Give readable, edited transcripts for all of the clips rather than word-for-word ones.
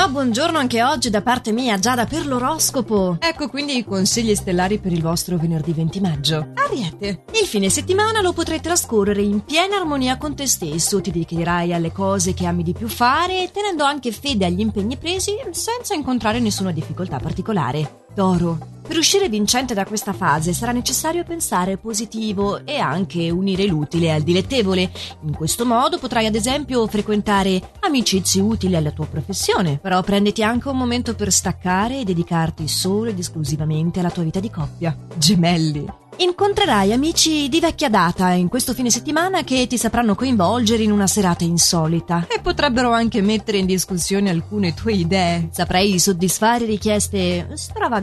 Ma buongiorno anche oggi da parte mia, Giada, per l'oroscopo. Ecco quindi i consigli stellari per il vostro venerdì 20 maggio. Ariete, il fine settimana lo potrai trascorrere in piena armonia con te stesso, ti dedicherai alle cose che ami di più fare, tenendo anche fede agli impegni presi senza incontrare nessuna difficoltà particolare. Toro, per uscire vincente da questa fase sarà necessario pensare positivo e anche unire l'utile al dilettevole. In questo modo potrai ad esempio frequentare amicizie utili alla tua professione. Però prenditi anche un momento per staccare e dedicarti solo ed esclusivamente alla tua vita di coppia. Gemelli, incontrerai amici di vecchia data in questo fine settimana che ti sapranno coinvolgere in una serata insolita e potrebbero anche mettere in discussione alcune tue idee. Saprai soddisfare richieste stravaganti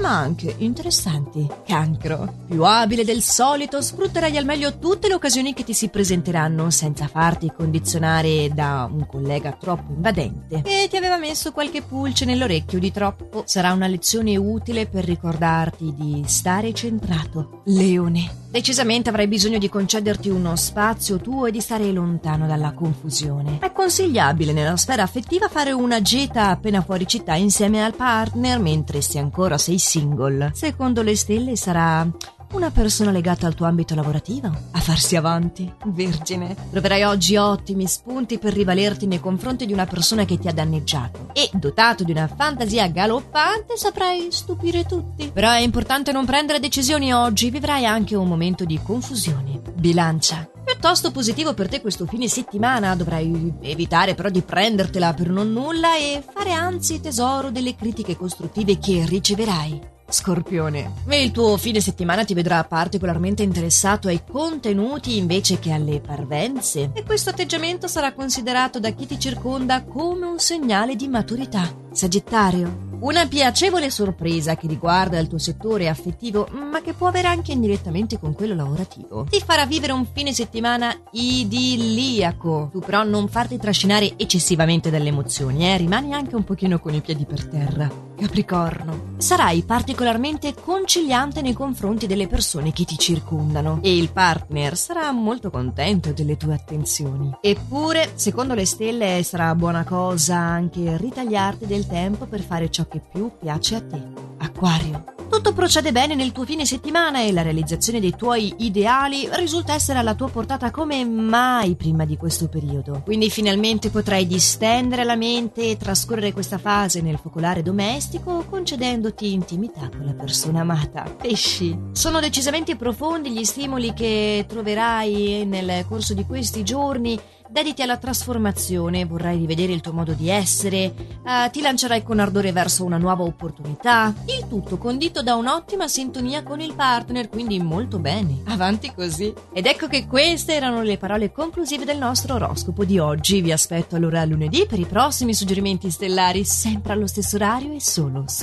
ma anche interessanti. Cancro, più abile del solito, sfrutterai al meglio tutte le occasioni che ti si presenteranno senza farti condizionare da un collega troppo invadente che ti aveva messo qualche pulce nell'orecchio di troppo. Sarà una lezione utile per ricordarti di stare centrato. Leone, decisamente avrai bisogno di concederti uno spazio tuo e di stare lontano dalla confusione. È consigliabile nella sfera affettiva fare una gita appena fuori città insieme al partner mentre se ancora sei single. Secondo le stelle sarà una persona legata al tuo ambito lavorativo a farsi avanti. Vergine, troverai oggi ottimi spunti per rivalerti nei confronti di una persona che ti ha danneggiato e, dotato di una fantasia galoppante, saprai stupire tutti. Però è importante non prendere decisioni oggi, vivrai anche un momento di confusione. Bilancia, piuttosto positivo per te questo fine settimana, dovrai evitare però di prendertela per non nulla e fare anzi tesoro delle critiche costruttive che riceverai. Scorpione, il tuo fine settimana ti vedrà particolarmente interessato ai contenuti invece che alle parvenze e questo atteggiamento sarà considerato da chi ti circonda come un segnale di maturità. Sagittario, una piacevole sorpresa che riguarda il tuo settore affettivo ma che può avere anche indirettamente con quello lavorativo ti farà vivere un fine settimana idilliaco. Tu però non farti trascinare eccessivamente dalle emozioni, rimani anche un pochino con i piedi per terra. Capricorno, sarai particolarmente conciliante nei confronti delle persone che ti circondano e il partner sarà molto contento delle tue attenzioni. Eppure, secondo le stelle, sarà buona cosa anche ritagliarti del tempo per fare ciò che più piace a te. Acquario, tutto procede bene nel tuo fine settimana e la realizzazione dei tuoi ideali risulta essere alla tua portata come mai prima di questo periodo. Quindi finalmente potrai distendere la mente e trascorrere questa fase nel focolare domestico, concedendoti intimità con la persona amata. Pesci, sono decisamente profondi gli stimoli che troverai nel corso di questi giorni. Dediti alla trasformazione, vorrai rivedere il tuo modo di essere, ti lancerai con ardore verso una nuova opportunità, il tutto condito da un'ottima sintonia con il partner, quindi molto bene, avanti così. Ed ecco che queste erano le parole conclusive del nostro oroscopo di oggi. Vi aspetto allora lunedì per i prossimi suggerimenti stellari, sempre allo stesso orario e solo